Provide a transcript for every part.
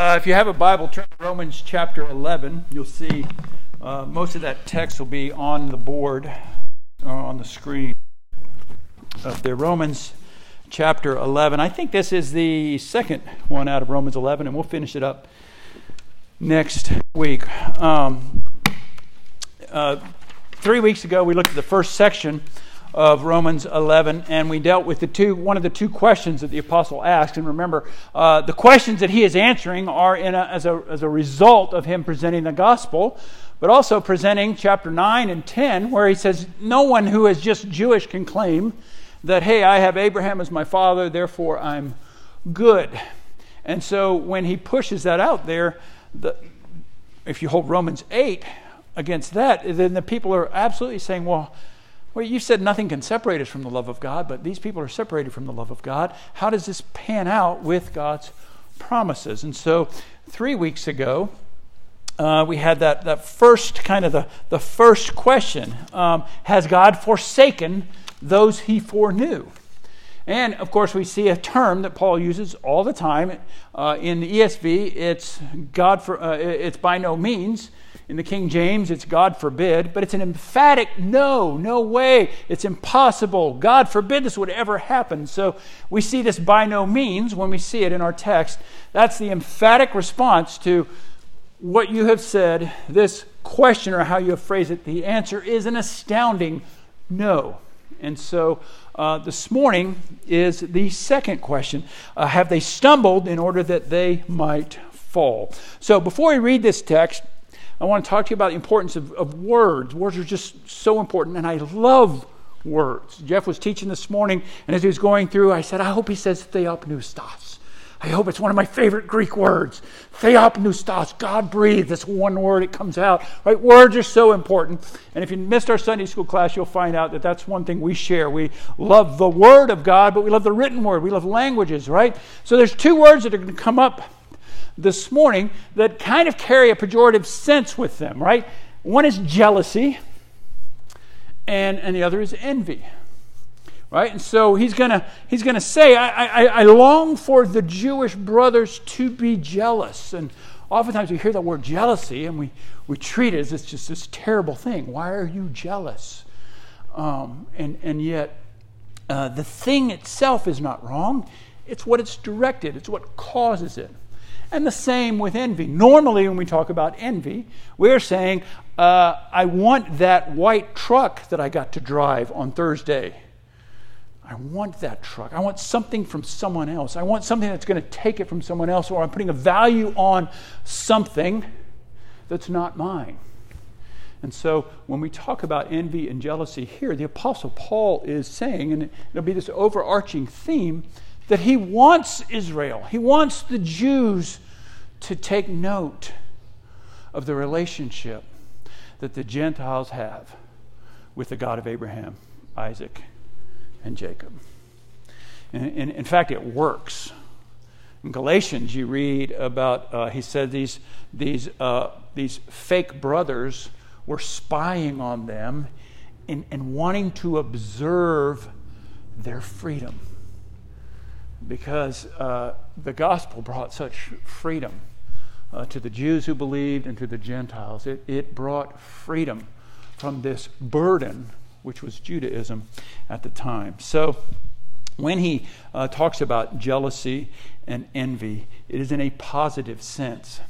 If you have a Bible, turn to Romans chapter 11. You'll see most of that text will be on the board, on the screen up there. Romans chapter 11. I think this is the second one out of Romans 11, and we'll finish it up next week. 3 weeks ago, we looked at the first section of Romans 11, and we dealt with one of the two questions that the apostle asked. And remember, the questions that he is answering are as a result of him presenting the gospel, but also presenting chapter 9 and 10, where he says, no one who is just Jewish can claim that, hey, I have Abraham as my father, therefore I'm good. And so when he pushes that out there, if you hold Romans 8 against that, then the people are absolutely saying, well, you said nothing can separate us from the love of God, but these people are separated from the love of God. How does this pan out with God's promises? And so 3 weeks ago, we had that first kind of the first question. Has God forsaken those he foreknew? And, of course, we see a term that Paul uses all the time. In the ESV, it's by no means. In the King James, it's God forbid, but it's an emphatic no way, it's impossible. God forbid this would ever happen. So we see this by no means when we see it in our text. That's the emphatic response to what you have said, this question or how you have phrased it. The answer is an astounding no. And so this morning is the second question. Have they stumbled in order that they might fall? So before we read this text, I want to talk to you about the importance of words. Words are just so important, and I love words. Jeff was teaching this morning, and as he was going through, I said, I hope he says theopneustos. I hope it's one of my favorite Greek words. Theopneustos, God breathed. That's one word, it comes out. Right? Words are so important. And if you missed our Sunday school class, you'll find out that that's one thing we share. We love the Word of God, but we love the written Word. We love languages, right? So there's two words that are going to come up this morning that kind of carry a pejorative sense with them, right? One is jealousy, and the other is envy, right? And so he's gonna say, I long for the Jewish brothers to be jealous. And oftentimes we hear that word jealousy, and we treat it as it's just this terrible thing. Why are you jealous? And yet the thing itself is not wrong. It's what it's directed. It's what causes it. And the same with envy. Normally when we talk about envy, we're saying, I want that white truck that I got to drive on Thursday. I want that truck. I want something from someone else. I want something that's going to take it from someone else, or I'm putting a value on something that's not mine. And so when we talk about envy and jealousy here, the Apostle Paul is saying, and it'll be this overarching theme, that he wants Israel, he wants the Jews to take note of the relationship that the Gentiles have with the God of Abraham, Isaac, and Jacob. And in fact, it works. In Galatians, you read about, he said these fake brothers were spying on them and wanting to observe their freedom, because the gospel brought such freedom to the Jews who believed and to the Gentiles. It brought freedom from this burden, which was Judaism at the time. So when he talks about jealousy and envy, it is in a positive sense.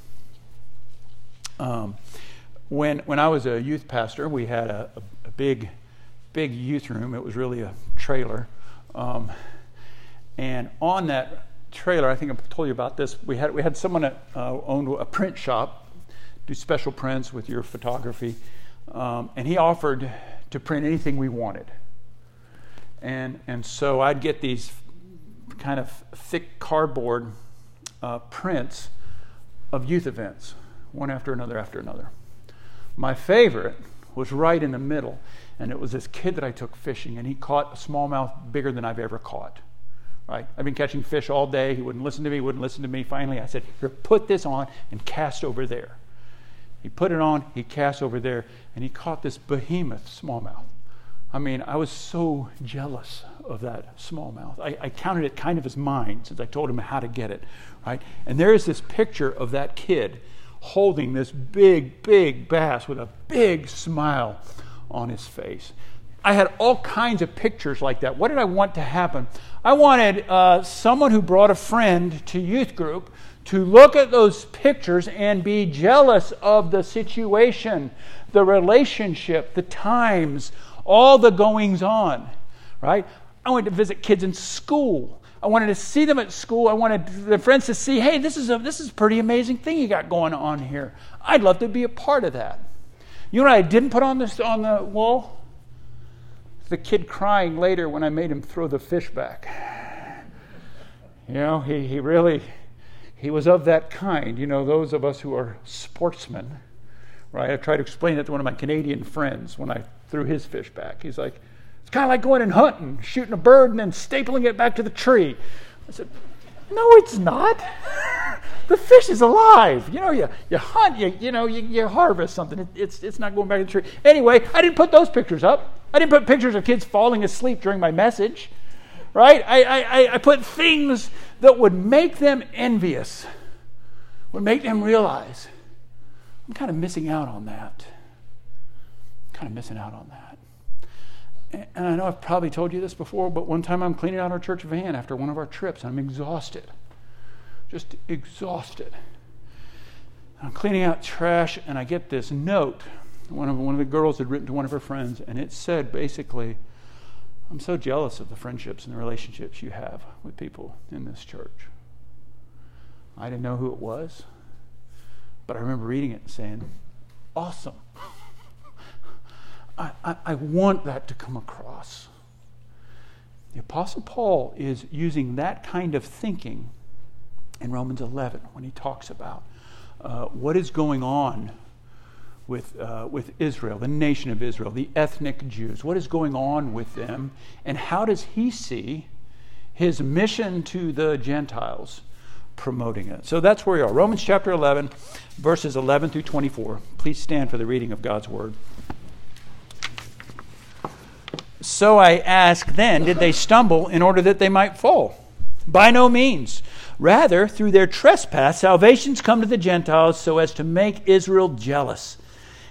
When I was a youth pastor, we had a big youth room. It was really a trailer. And on that trailer, I think I've told you about this, we had someone that owned a print shop, do special prints with your photography, and he offered to print anything we wanted. And so I'd get these kind of thick cardboard prints of youth events, one after another after another. My favorite was right in the middle, and it was this kid that I took fishing, and he caught a smallmouth bigger than I've ever caught. Right? I've been catching fish all day. He wouldn't listen to me. Finally, I said, here, put this on and cast over there. He put it on, he cast over there, and he caught this behemoth smallmouth. I mean, I was so jealous of that smallmouth. I counted it kind of as mine since I told him how to get it, right? And there is this picture of that kid holding this big, big bass with a big smile on his face. I had all kinds of pictures like that. What did I want to happen? I wanted someone who brought a friend to youth group to look at those pictures and be jealous of the situation, the relationship, the times, all the goings on, right? I wanted to visit kids in school. I wanted to see them at school. I wanted their friends to see, hey, this is a pretty amazing thing you got going on here. I'd love to be a part of that. You know what I didn't put on this on the wall? The kid crying later when I made him throw the fish back. You know, he was of that kind. You know, those of us who are sportsmen, right? I tried to explain it to one of my Canadian friends when I threw his fish back. He's like, it's kind of like going and hunting, shooting a bird and then stapling it back to the tree. I said, no, it's not. The fish is alive. You know, you hunt, you harvest something. It's not going back to the tree. Anyway, I didn't put those pictures up. I didn't put pictures of kids falling asleep during my message, right? I put things that would make them envious, would make them realize, I'm kind of missing out on that. And I know I've probably told you this before, but one time I'm cleaning out our church van after one of our trips. I'm exhausted, just exhausted. I'm cleaning out trash, and I get this note. One of the girls had written to one of her friends, and it said basically, I'm so jealous of the friendships and the relationships you have with people in this church. I didn't know who it was, but I remember reading it and saying, awesome. I want that to come across. The Apostle Paul is using that kind of thinking in Romans 11 when he talks about what is going on with Israel, the nation of Israel, the ethnic Jews. What is going on with them, and how does he see his mission to the Gentiles promoting it? So that's where we are. Romans chapter 11, verses 11 through 24. Please stand for the reading of God's word. So I ask then, did they stumble in order that they might fall? By no means. Rather, through their trespass, salvation's come to the Gentiles so as to make Israel jealous.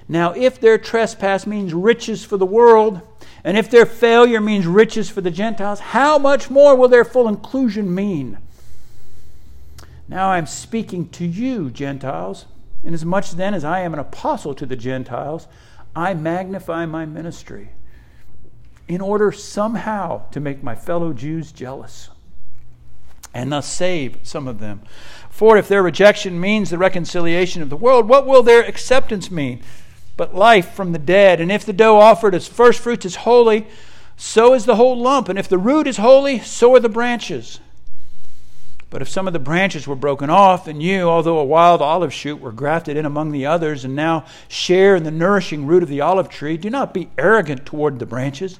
Now, if their trespass means riches for the world, and if their failure means riches for the Gentiles, how much more will their full inclusion mean? Now I'm speaking to you, Gentiles, inasmuch then as I am an apostle to the Gentiles, I magnify my ministry, in order somehow to make my fellow Jews jealous, and thus save some of them. For if their rejection means the reconciliation of the world, what will their acceptance mean? But life from the dead. And if the dough offered as first fruits is holy, so is the whole lump. And if the root is holy, so are the branches. But if some of the branches were broken off, and you, although a wild olive shoot, were grafted in among the others, and now share in the nourishing root of the olive tree, do not be arrogant toward the branches.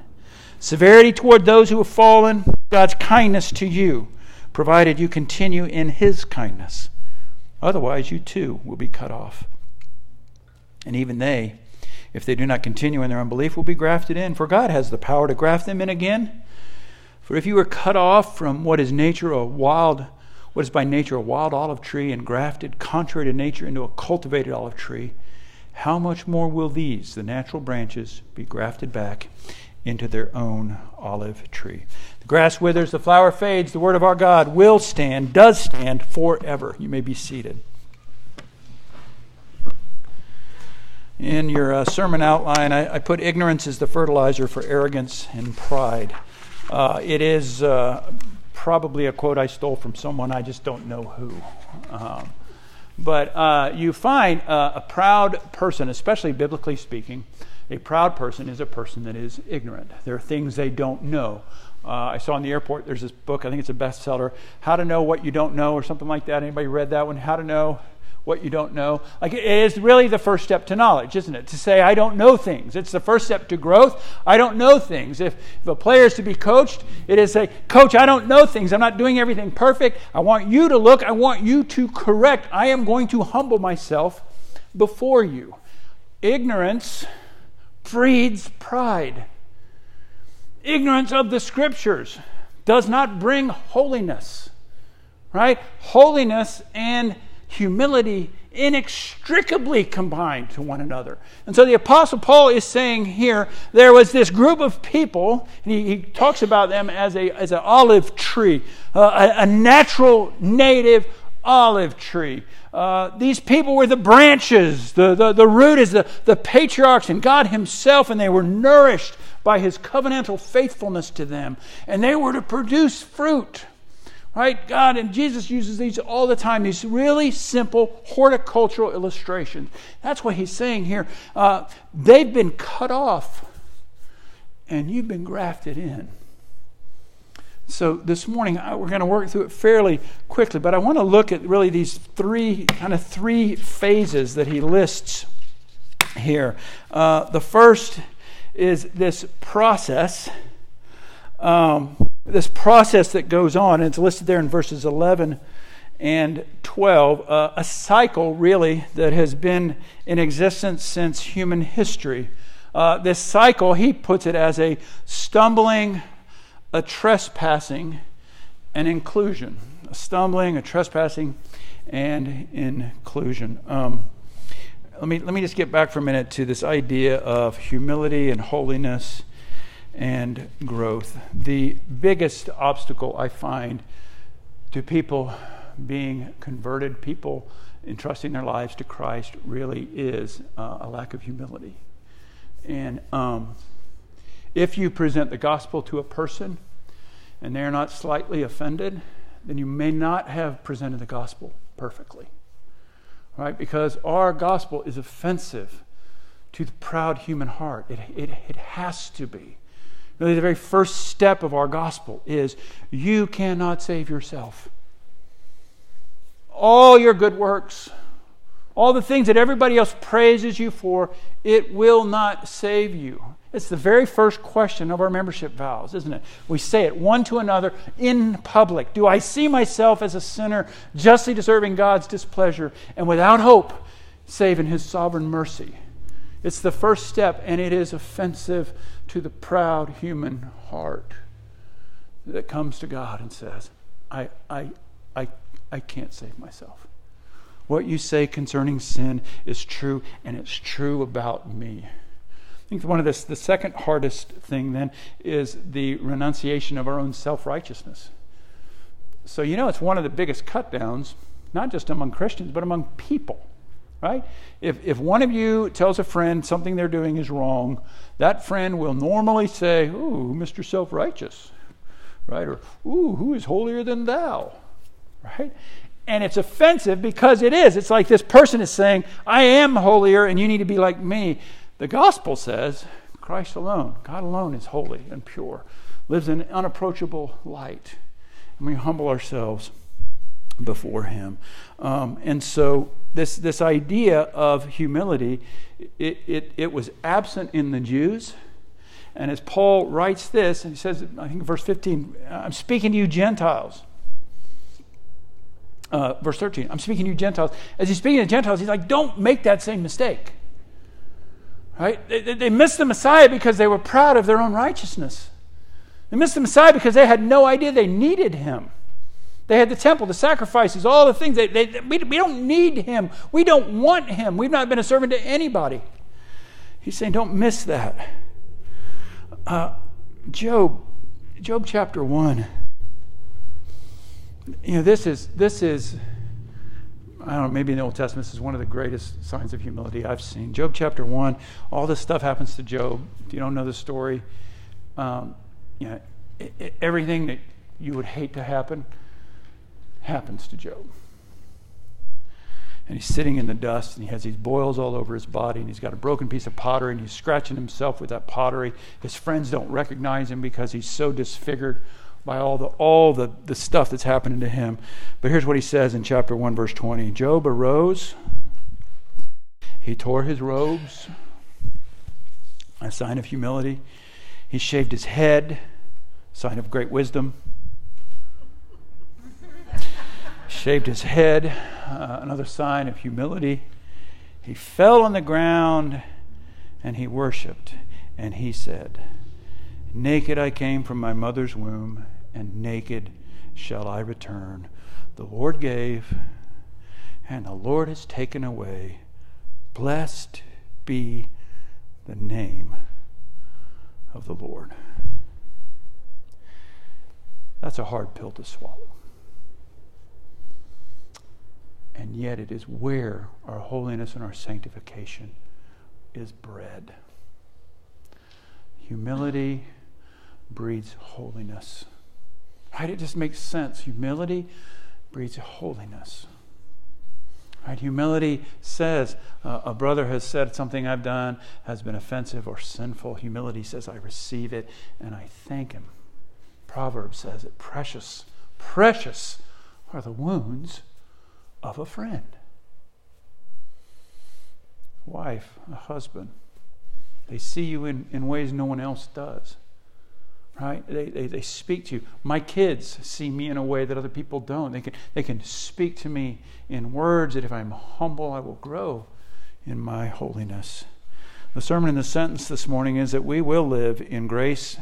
Severity toward those who have fallen, God's kindness to you, provided you continue in his kindness. Otherwise, you too will be cut off. And even they, if they do not continue in their unbelief, will be grafted in, for God has the power to graft them in again. For if you were cut off from what is by nature a wild olive tree and grafted contrary to nature into a cultivated olive tree, how much more will these, the natural branches, be grafted back into their own olive tree. The grass withers, the flower fades, the word of our God will stand, does stand forever. You may be seated. In your sermon outline, I put ignorance as the fertilizer for arrogance and pride. It is probably a quote I stole from someone, I just don't know who. But you find a proud person, especially biblically speaking, A proud person is a person that is ignorant. There are things they don't know. I saw in the airport, there's this book, I think it's a bestseller, How to Know What You Don't Know or something like that. Anybody read that one? How to Know What You Don't Know. Like, it is really the first step to knowledge, isn't it? To say, I don't know things. It's the first step to growth. I don't know things. If a player is to be coached, it is say, Coach, I don't know things. I'm not doing everything perfect. I want you to look. I want you to correct. I am going to humble myself before you. Ignorance breeds pride. Ignorance of the Scriptures does not bring holiness, right? Holiness and humility inextricably combined to one another. And so the Apostle Paul is saying here, there was this group of people, and he talks about them as an olive tree, a natural native olive tree. These people were the branches, the root is the patriarchs and God himself, and they were nourished by his covenantal faithfulness to them. And they were to produce fruit. Right? God and Jesus uses these all the time, these really simple horticultural illustrations. That's what he's saying here. They've been cut off and you've been grafted in. So this morning, we're going to work through it fairly quickly, but I want to look at really these three phases that he lists here. The first is this process that goes on, and it's listed there in verses 11 and 12, a cycle really that has been in existence since human history. This cycle, he puts it as a stumbling, a trespassing, and inclusion. A stumbling, a trespassing, and inclusion. Let me just get back for a minute to this idea of humility and holiness and growth. The biggest obstacle I find to people being converted, people entrusting their lives to Christ, really is a lack of humility. And if you present the gospel to a person and they're not slightly offended, then you may not have presented the gospel perfectly. Right? Because our gospel is offensive to the proud human heart. It has to be. Really, the very first step of our gospel is you cannot save yourself. All your good works, all the things that everybody else praises you for, it will not save you. It's the very first question of our membership vows, isn't it? We say it one to another in public. Do I see myself as a sinner justly deserving God's displeasure and without hope, save in his sovereign mercy? It's the first step, and it is offensive to the proud human heart that comes to God and says, I can't save myself. What you say concerning sin is true, and it's true about me. I think the second hardest thing then is the renunciation of our own self-righteousness. So it's one of the biggest cutdowns, not just among Christians, but among people. Right? If one of you tells a friend something they're doing is wrong, that friend will normally say, "Ooh, Mr. Self-Righteous," right? Or, "Ooh, who is holier than thou?" Right? And it's offensive because it is. It's like this person is saying, "I am holier, and you need to be like me." The gospel says, Christ alone, God alone is holy and pure, lives in unapproachable light, and we humble ourselves before him. And so this idea of humility, it was absent in the Jews. And as Paul writes this, and he says, I think verse 15, I'm speaking to you Gentiles. Verse 13, I'm speaking to you Gentiles. As he's speaking to Gentiles, he's like, don't make that same mistake. Right? They missed the Messiah because they were proud of their own righteousness. They missed the Messiah because they had no idea they needed him. They had the temple, the sacrifices, all the things. We don't need him. We don't want him. We've not been a servant to anybody. He's saying, don't miss that. Job chapter 1. This is, I don't know, maybe in the Old Testament, this is one of the greatest signs of humility I've seen. Job chapter 1, all this stuff happens to Job. If you don't know the story, everything that you would hate to happen happens to Job. and he's sitting in the dust, and he has these boils all over his body, and he's got a broken piece of pottery, and he's scratching himself with that pottery. His friends don't recognize him because he's so disfigured by all the stuff that's happening to him. But here's what he says in chapter 1, verse 20. Job arose, he tore his robes, a sign of humility. He shaved his head, sign of great wisdom. Shaved his head, another sign of humility. He fell on the ground and he worshiped, and he said, "Naked I came from my mother's womb, and naked shall I return. The Lord gave, and the Lord has taken away. Blessed be the name of the Lord." That's a hard pill to swallow. And yet it is where our holiness and our sanctification is bred. Humility breeds holiness. Right? It just makes sense. Humility breeds holiness. Right? Humility says, a brother has said something I've done has been offensive or sinful. Humility says, I receive it and I thank him. Proverbs says it, precious, precious are the wounds of a friend. A wife, a husband, they see you in ways no one else does. Right? They speak to you. My kids see me in a way that other people don't. They can speak to me in words that if I'm humble, I will grow in my holiness. The sermon in the sentence this morning is that we will live in grace,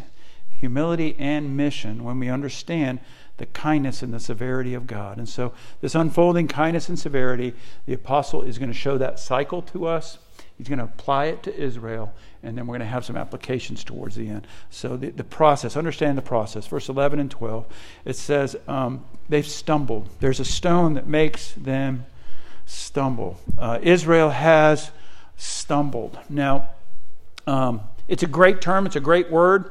humility, and mission when we understand the kindness and the severity of God. And so this unfolding kindness and severity, the apostle is going to show that cycle to us. He's going to apply it to Israel, and then we're going to have some applications towards the end. So the process, understand the process. Verse 11 and 12, it says they've stumbled. There's a stone that makes them stumble. Israel has stumbled. Now, it's a great term. It's a great word.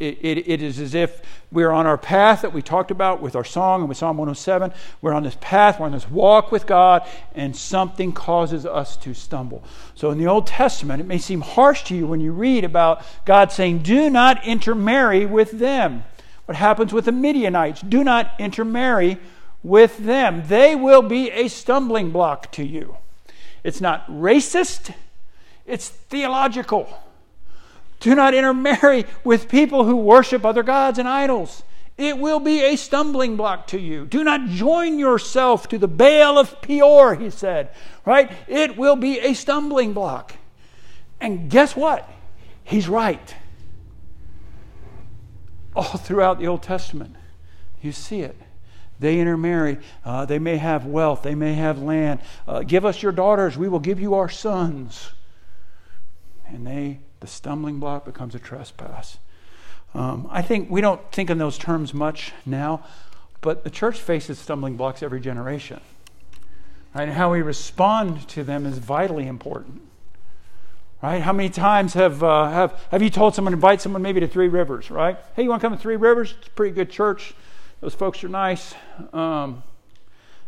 It is as if we're on our path that we talked about with our song and with Psalm 107. We're on this path, we're on this walk with God, and something causes us to stumble. So in the Old Testament, it may seem harsh to you when you read about God saying, do not intermarry with them. What happens with the Midianites? Do not intermarry with them. They will be a stumbling block to you. It's not racist, it's theological. Do not intermarry with people who worship other gods and idols. It will be a stumbling block to you. Do not join yourself to the Baal of Peor, he said. Right? It will be a stumbling block. And guess what? He's right. All throughout the Old Testament, you see it. They intermarry. They may have wealth. They may have land. Give us your daughters. We will give you our sons. And the stumbling block becomes a trespass. I think we don't think in those terms much now, but the church faces stumbling blocks every generation. Right? And how we respond to them is vitally important. Right? How many times have you told someone, invite someone maybe to Three Rivers, right? Hey, you want to come to Three Rivers? It's a pretty good church. Those folks are nice.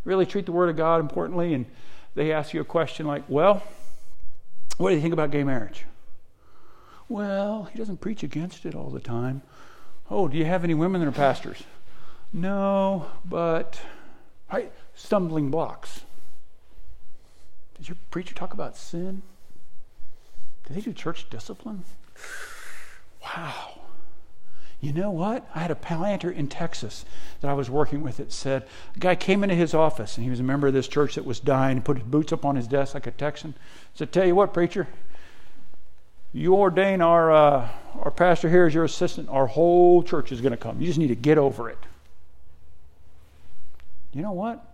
Really treat the Word of God importantly. And they ask you a question like, well, what do you think about gay marriage? Well, he doesn't preach against it all the time. Oh, do you have any women that are pastors? No, but... Right? Stumbling blocks. Did your preacher talk about sin? Did they do church discipline? Wow. You know what? I had a planter in Texas that I was working with that said, a guy came into his office, and he was a member of this church that was dying, and put his boots up on his desk like a Texan. Said, tell you what, preacher, you ordain our pastor here as your assistant, our whole church is going to come. You just need to get over it. You know what?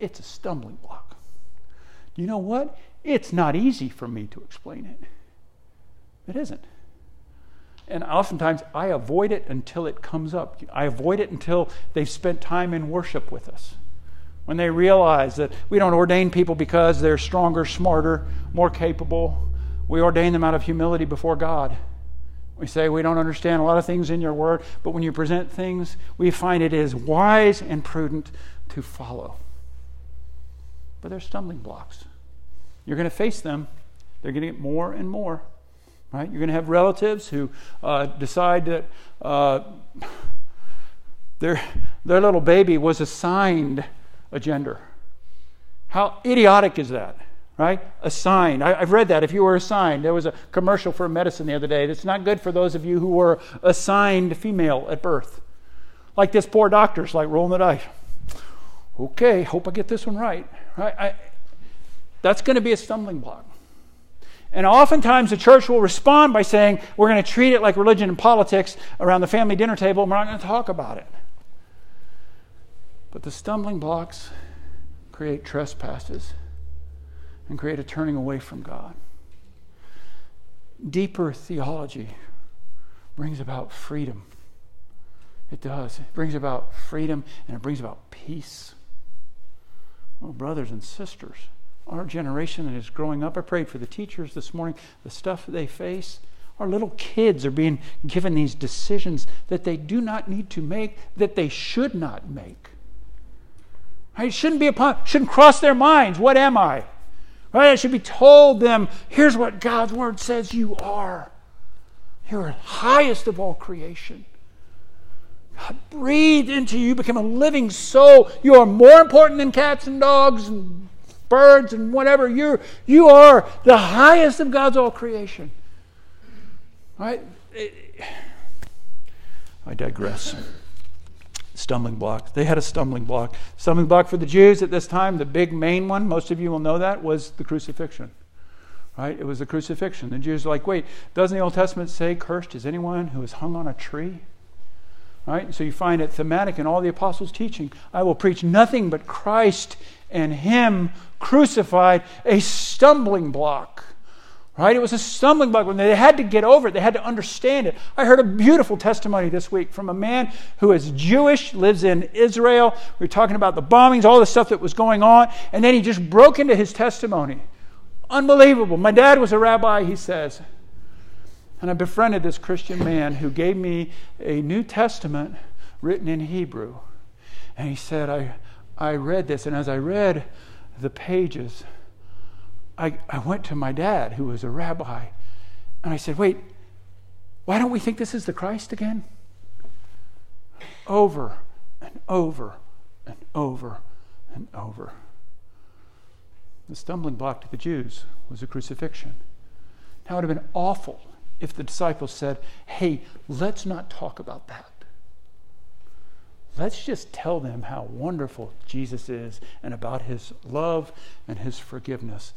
It's a stumbling block. You know what? It's not easy for me to explain it. It isn't. And oftentimes I avoid it until it comes up. I avoid it until they've spent time in worship with us. When they realize that we don't ordain people because they're stronger, smarter, more capable. We ordain them out of humility before God. We say we don't understand a lot of things in your word, but when you present things, we find it is wise and prudent to follow. but they're stumbling blocks. You're going to face them. They're going to get more and more. Right? You're going to have relatives who decide that their little baby was assigned a gender. How idiotic is that? Right? Assigned. I've read that. If you were assigned, there was a commercial for medicine the other day that's not good for those of you who were assigned female at birth. Like this poor doctor's like rolling the dice. Okay, hope I get this one right. Right? That's going to be a stumbling block. And oftentimes the church will respond by saying, we're going to treat it like religion and politics around the family dinner table, and we're not going to talk about it. But the stumbling blocks create trespasses and create a turning away from God. Deeper theology brings about freedom. It does. It brings about freedom, and it brings about peace. Oh, brothers and sisters, our generation that is growing up, I prayed for the teachers this morning, the stuff they face. Our little kids are being given these decisions that they do not need to make, that they should not make. Right? It shouldn't be shouldn't cross their minds. What am I? Right? It should be told them, here's what God's Word says you are. You're the highest of all creation. God breathed into you, became a living soul. You are more important than cats and dogs and birds and whatever. You are the highest of God's all creation. Right? I digress. Stumbling block. They had a stumbling block. Stumbling block for the Jews at this time, the big main one, most of you will know that, was the crucifixion. Right? It was the crucifixion. The Jews are like, wait, doesn't the Old Testament say, cursed is anyone who is hung on a tree? Right? So you find it thematic in all the apostles' teaching. I will preach nothing but Christ and Him crucified, a stumbling block. Right? It was a stumbling block. When they had to get over it, they had to understand it. I heard a beautiful testimony this week from a man who is Jewish, lives in Israel. We were talking about the bombings, all the stuff that was going on, and then he just broke into his testimony. Unbelievable. My dad was a rabbi, he says. And I befriended this Christian man who gave me a New Testament written in Hebrew. And he said, I read this, and as I read the pages, I went to my dad, who was a rabbi, and I said, wait, why don't we think this is the Christ again? Over and over and over and over. The stumbling block to the Jews was the crucifixion. Now it would have been awful if the disciples said, hey, let's not talk about that. Let's just tell them how wonderful Jesus is and about His love and His forgiveness.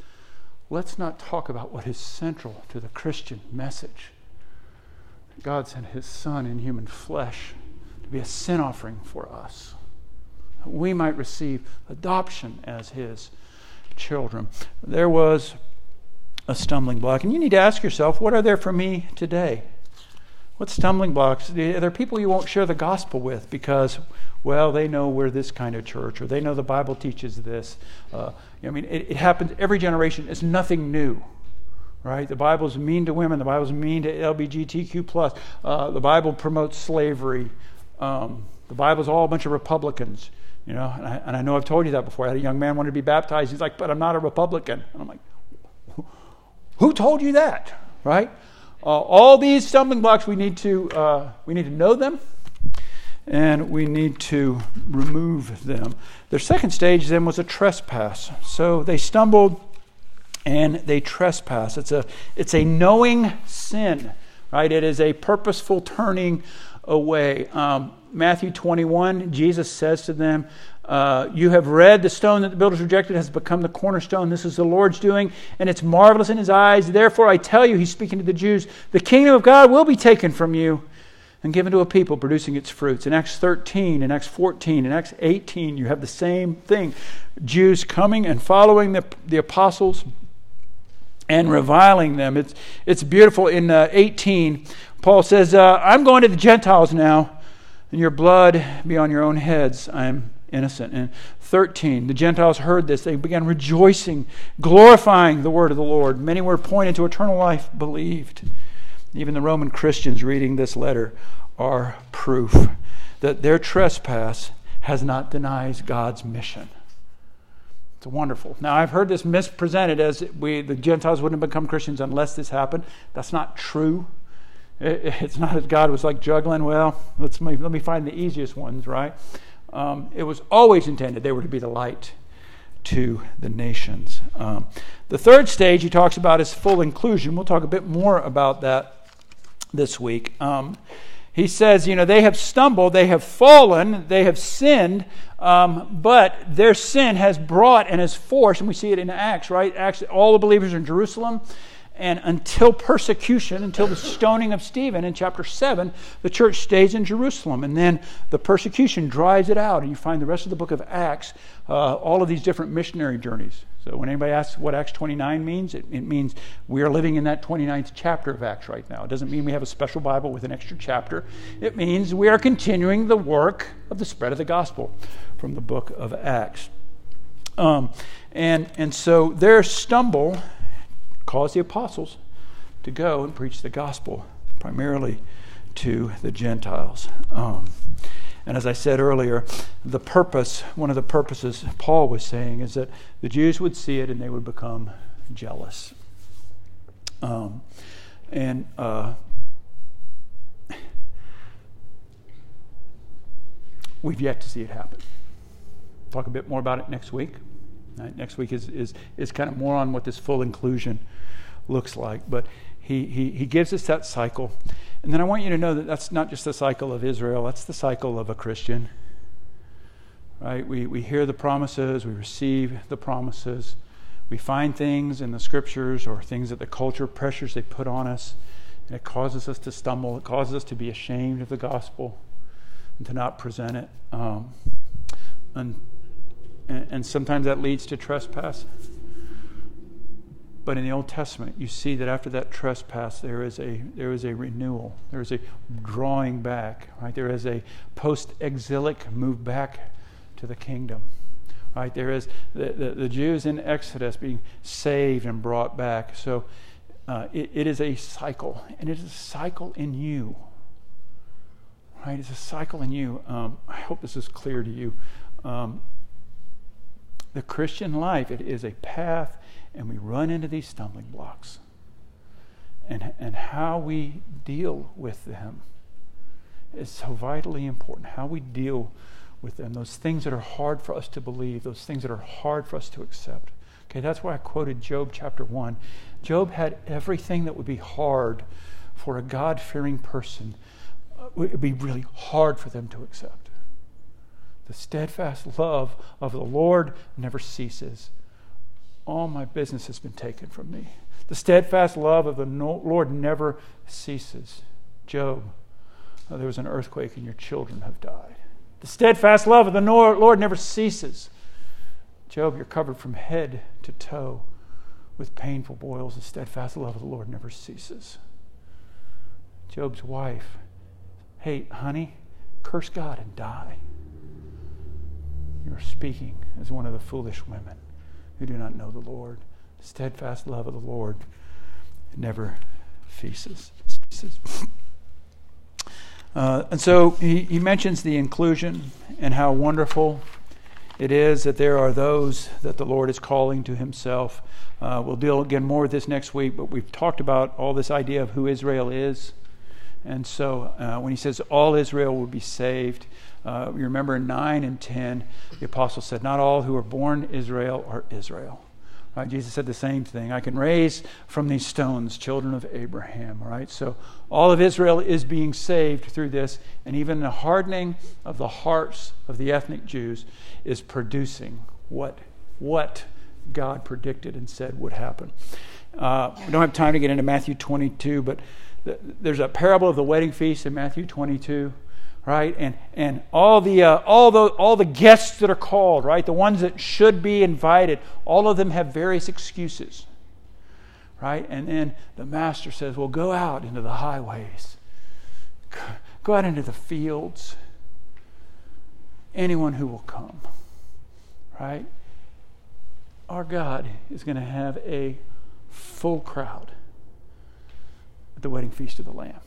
Let's not talk about what is central to the Christian message. God sent His Son in human flesh to be a sin offering for us, that we might receive adoption as His children. There was a stumbling block. And you need to ask yourself, what are there for me today? What stumbling blocks? Are there people you won't share the gospel with because, well, they know we're this kind of church, or they know the Bible teaches this? It happens every generation. It's nothing new, right? The Bible's mean to women. The Bible's mean to LGBTQ+. The Bible promotes slavery. The Bible's all a bunch of Republicans, you know. And I know I've told you that before. I had a young man wanted to be baptized. He's like, but I'm not a Republican. And I'm like, who told you that, right? All these stumbling blocks, we need to know them, and we need to remove them. Their second stage then was a trespass. So they stumbled, and they trespass. It's a knowing sin, right? It is a purposeful turning away. Matthew 21, Jesus says to them, you have read the stone that the builders rejected has become the cornerstone. This is the Lord's doing, and it's marvelous in His eyes. Therefore, I tell you, He's speaking to the Jews, the kingdom of God will be taken from you and given to a people producing its fruits. In Acts 13, in Acts 14, in Acts 18, you have the same thing. Jews coming and following the apostles and reviling them. It's beautiful. In 18, Paul says, I'm going to the Gentiles now, and your blood be on your own heads. I am innocent. And 13, the Gentiles heard this. They began rejoicing, glorifying the word of the Lord. Many were appointed to eternal life, believed. Even the Roman Christians reading this letter are proof that their trespass has not denied God's mission. It's wonderful. Now, I've heard this mispresented as the Gentiles wouldn't have become Christians unless this happened. That's not true. It's not that God was like juggling, well, let me find the easiest ones, right? It was always intended they were to be the light to the nations. The third stage he talks about is full inclusion. We'll talk a bit more about that this week. He says, they have stumbled, they have fallen, they have sinned, but their sin has brought and has forced, and we see it in Acts, right? Acts, all the believers in Jerusalem, and until persecution, until the stoning of Stephen in chapter 7, the church stays in Jerusalem, and then the persecution drives it out, and you find the rest of the book of Acts, all of these different missionary journeys. So when anybody asks what Acts 29 means, it means we are living in that 29th chapter of Acts right now. It doesn't mean we have a special Bible with an extra chapter. It means we are continuing the work of the spread of the gospel from the book of Acts. And so their stumble caused the apostles to go and preach the gospel, primarily to the Gentiles. And as I said earlier, one of the purposes Paul was saying is that the Jews would see it and they would become jealous. We've yet to see it happen. Talk a bit more about it next week. Right? Next week is kind of more on what this full inclusion looks like. But he gives us that cycle. And then I want you to know that that's not just the cycle of Israel, that's the cycle of a Christian. Right? We hear the promises, we receive the promises, we find things in the scriptures or things that the culture pressures they put on us, and it causes us to stumble, it causes us to be ashamed of the gospel and to not present it. And sometimes that leads to trespass. But in the Old Testament, you see that after that trespass, there is a renewal. There is a drawing back, right? There is a post-exilic move back to the kingdom, right? There is the Jews in Exodus being saved and brought back. So it is a cycle, and it is a cycle in you, right? It's a cycle in you. I hope this is clear to you. The Christian life, it is a path. And we run into these stumbling blocks. And how we deal with them is so vitally important. How we deal with them, those things that are hard for us to believe, those things that are hard for us to accept. Okay, that's why I quoted Job chapter 1. Job had everything that would be hard for a God-fearing person. It would be really hard for them to accept. The steadfast love of the Lord never ceases. All my business has been taken from me. The steadfast love of the Lord never ceases. Job, there was an earthquake and your children have died. The steadfast love of the Lord never ceases. Job, you're covered from head to toe with painful boils. The steadfast love of the Lord never ceases. Job's wife, hey, honey, curse God and die. You're speaking as one of the foolish women who do not know the Lord. The steadfast love of the Lord never ceases. And so he mentions the inclusion and how wonderful it is that there are those that the Lord is calling to himself. We'll deal again more with this next week, but we've talked about all this idea of who Israel is. And so when he says all Israel will be saved, you remember in 9 and 10, the apostles said, not all who are born Israel are Israel. Right? Jesus said the same thing. I can raise from these stones children of Abraham. Right? So all of Israel is being saved through this. And even the hardening of the hearts of the ethnic Jews is producing what God predicted and said would happen. We don't have time to get into Matthew 22, but there's a parable of the wedding feast in Matthew 22. Right, and all the guests that are called, right, the ones that should be invited, all of them have various excuses, right? And then the master says, "Well, go out into the highways, go out into the fields. Anyone who will come, right? Our God is going to have a full crowd at the wedding feast of the Lamb."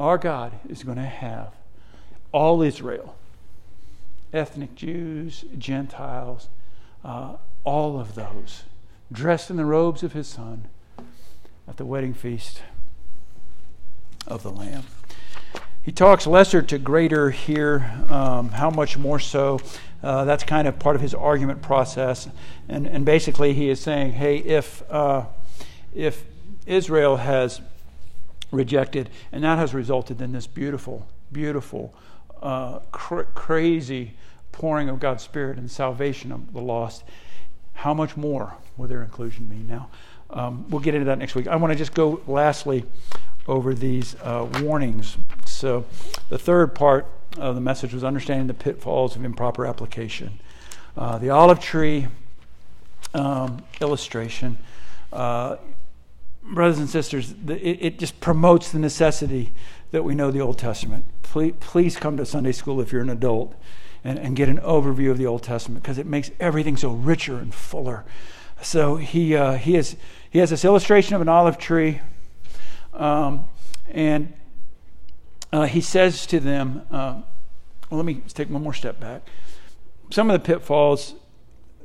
Our God is going to have all Israel, ethnic Jews, Gentiles, all of those, dressed in the robes of his Son at the wedding feast of the Lamb. He talks lesser to greater here, how much more so. That's kind of part of his argument process. And basically he is saying, hey, if Israel has rejected, and that has resulted in this beautiful, beautiful, crazy pouring of God's Spirit and salvation of the lost, how much more will their inclusion mean now? We'll get into that next week. I want to just go lastly over these warnings. So the third part of the message was understanding the pitfalls of improper application. The olive tree illustration. Brothers and sisters, it just promotes the necessity that we know the Old Testament. Please come to Sunday school if you're an adult and get an overview of the Old Testament, because it makes everything so richer and fuller. So he has this illustration of an olive tree, and he says to them, well, let me take one more step back. Some of the pitfalls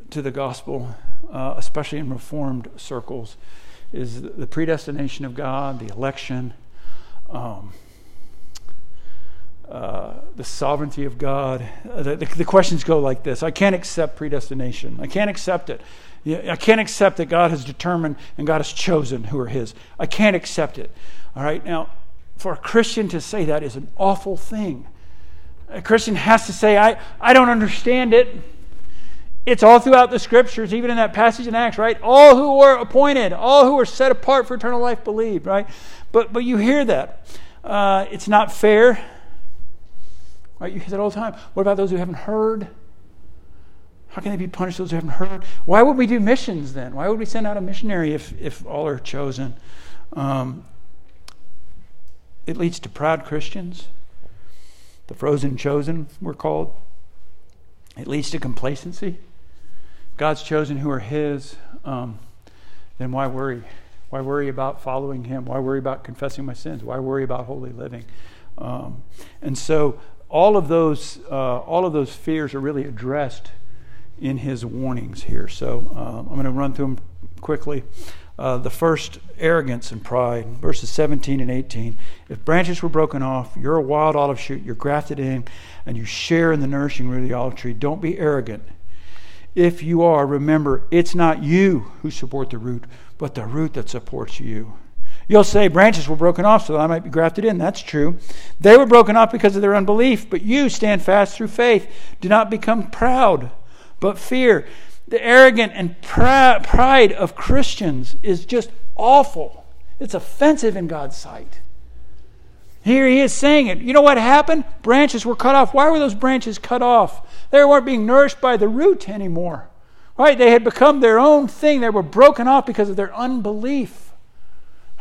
to the gospel, especially in Reformed circles, is the predestination of God, the election, the sovereignty of God. The questions go like this. I can't accept predestination. I can't accept it. I can't accept that God has determined and God has chosen who are his. I can't accept it. All right, now, for a Christian to say that is an awful thing. A Christian has to say, I don't understand it. It's all throughout the Scriptures, even in that passage in Acts, right? All who were appointed, all who were set apart for eternal life believed, right? But you hear that. It's not fair. Right? You hear that all the time. What about those who haven't heard? How can they be punished, those who haven't heard? Why would we do missions then? Why would we send out a missionary if all are chosen? It leads to proud Christians. The frozen chosen, we're called. It leads to complacency. God's chosen who are his, then why worry? Why worry about following him? Why worry about confessing my sins? Why worry about holy living? And so all of those fears are really addressed in his warnings here. So I'm going to run through them quickly. The first, arrogance and pride, verses 17 and 18. If branches were broken off, you're a wild olive shoot, you're grafted in, and you share in the nourishing root of the olive tree. Don't be arrogant. If you are, remember, it's not you who support the root, but the root that supports you. You'll say, branches were broken off so that I might be grafted in. That's true. They were broken off because of their unbelief, but you stand fast through faith. Do not become proud, but fear. The arrogant and pride of Christians is just awful. It's offensive in God's sight. Here he is saying it. You know what happened? Branches were cut off. Why were those branches cut off? They weren't being nourished by the root anymore. Right? They had become their own thing. They were broken off because of their unbelief.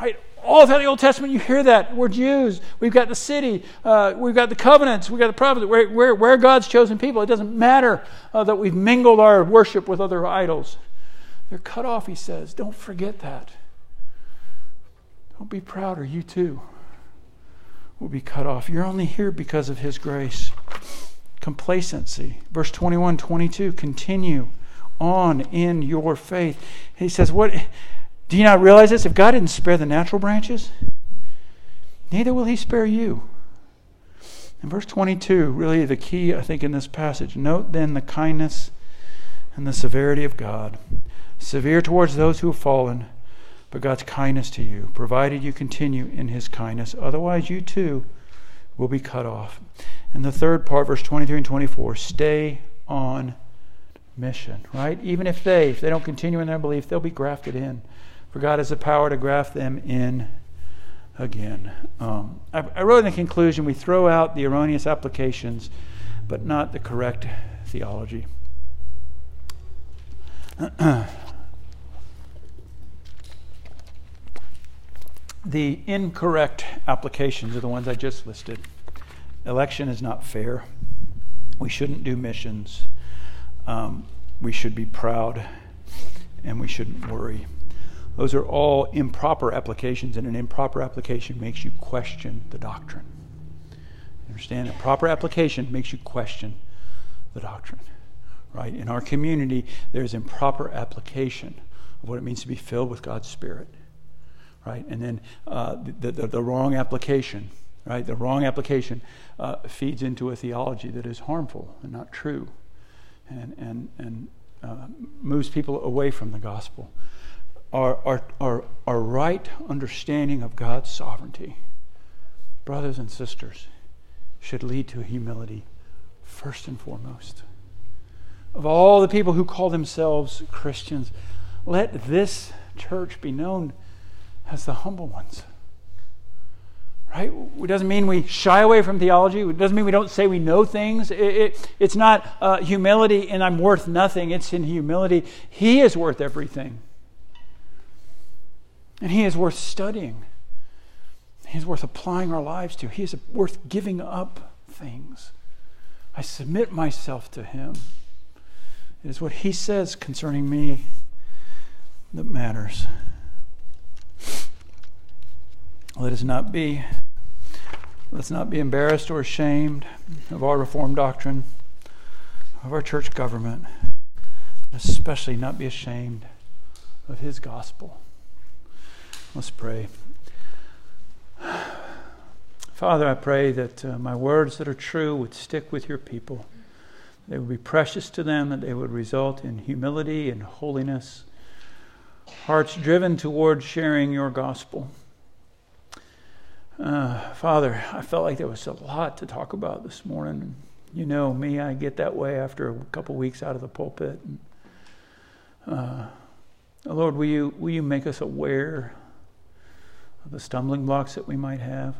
Right? All throughout the Old Testament, you hear that. We're Jews. We've got the city. We've got the covenants. We've got the prophets. We're God's chosen people. It doesn't matter that we've mingled our worship with other idols. They're cut off, he says. Don't forget that. Don't be proud, or you too will be cut off. You're only here because of his grace. Complacency. Verse 21, 22, continue on in your faith. He says, what... Do you not realize this? If God didn't spare the natural branches, neither will he spare you. And verse 22, really the key, I think, in this passage. Note then the kindness and the severity of God. Severe towards those who have fallen, but God's kindness to you, provided you continue in his kindness. Otherwise you too will be cut off. And the third part, verse 23 and 24, stay on mission, right? Even if they don't continue in their belief, they'll be grafted in. For God has the power to graft them in again. I wrote in the conclusion, we throw out the erroneous applications, but not the correct theology. The incorrect applications are the ones I just listed. Election is not fair. We shouldn't do missions. We should be proud, and we shouldn't worry. Those are all improper applications, and an improper application makes you question the doctrine. Understand? A proper application makes you question the doctrine. right? In our community, there's improper application of what it means to be filled with God's Spirit, right? And then the wrong application, right? The wrong application feeds into a theology that is harmful and not true, and moves people away from the gospel. Our right understanding of God's sovereignty, brothers and sisters, should lead to humility first and foremost. Of all the people who call themselves Christians, let this church be known as the humble ones. Right? It doesn't mean we shy away from theology. It doesn't mean we don't say we know things. It's not humility and I'm worth nothing. It's in humility. He is worth everything. And He is worth studying. He is worth applying our lives to. He is worth giving up things. I submit myself to Him. It is what He says concerning me that matters. Let's not be embarrassed or ashamed of our Reformed doctrine, of our church government, especially not be ashamed of His gospel. Let's pray. Father, I pray that my words that are true would stick with your people. They would be precious to them, that they would result in humility and holiness, hearts driven toward sharing your gospel. Father, I felt like there was a lot to talk about this morning. You know me, I get that way after a couple weeks out of the pulpit. Lord, will you make us aware of the stumbling blocks that we might have?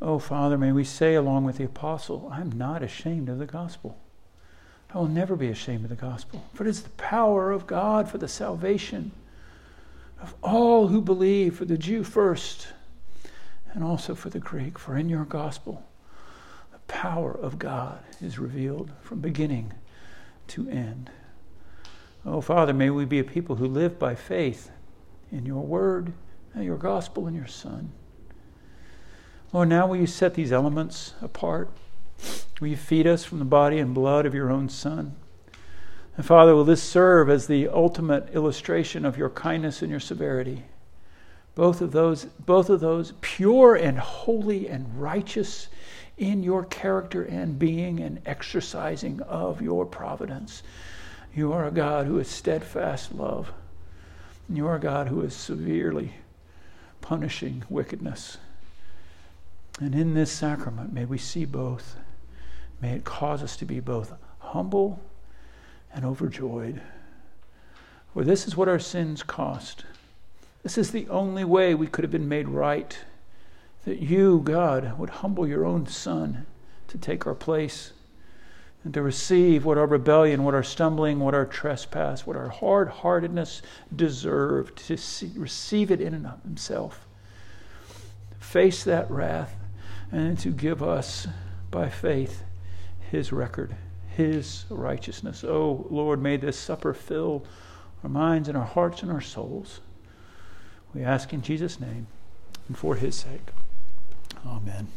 Oh, Father, may we say along with the apostle, I'm not ashamed of the gospel. I will never be ashamed of the gospel. For it is the power of God for the salvation of all who believe, for the Jew first, and also for the Greek. For in your gospel, the power of God is revealed from beginning to end. Oh, Father, may we be a people who live by faith in your word, and your gospel, and your Son. Lord, now will you set these elements apart? Will you feed us from the body and blood of your own Son? And Father, will this serve as the ultimate illustration of your kindness and your severity? Both of those pure and holy and righteous in your character and being and exercising of your providence. You are a God who is steadfast love. And you are a God who is severely punishing wickedness. And in this sacrament, may we see both. May it cause us to be both humble and overjoyed. For this is what our sins cost. This is the only way we could have been made right, that you, God, would humble your own Son to take our place and to receive what our rebellion, what our stumbling, what our trespass, what our hard-heartedness deserved, to receive it in and of Himself, face that wrath, and to give us, by faith, His record, His righteousness. Oh, Lord, may this supper fill our minds and our hearts and our souls. We ask in Jesus' name and for His sake. Amen.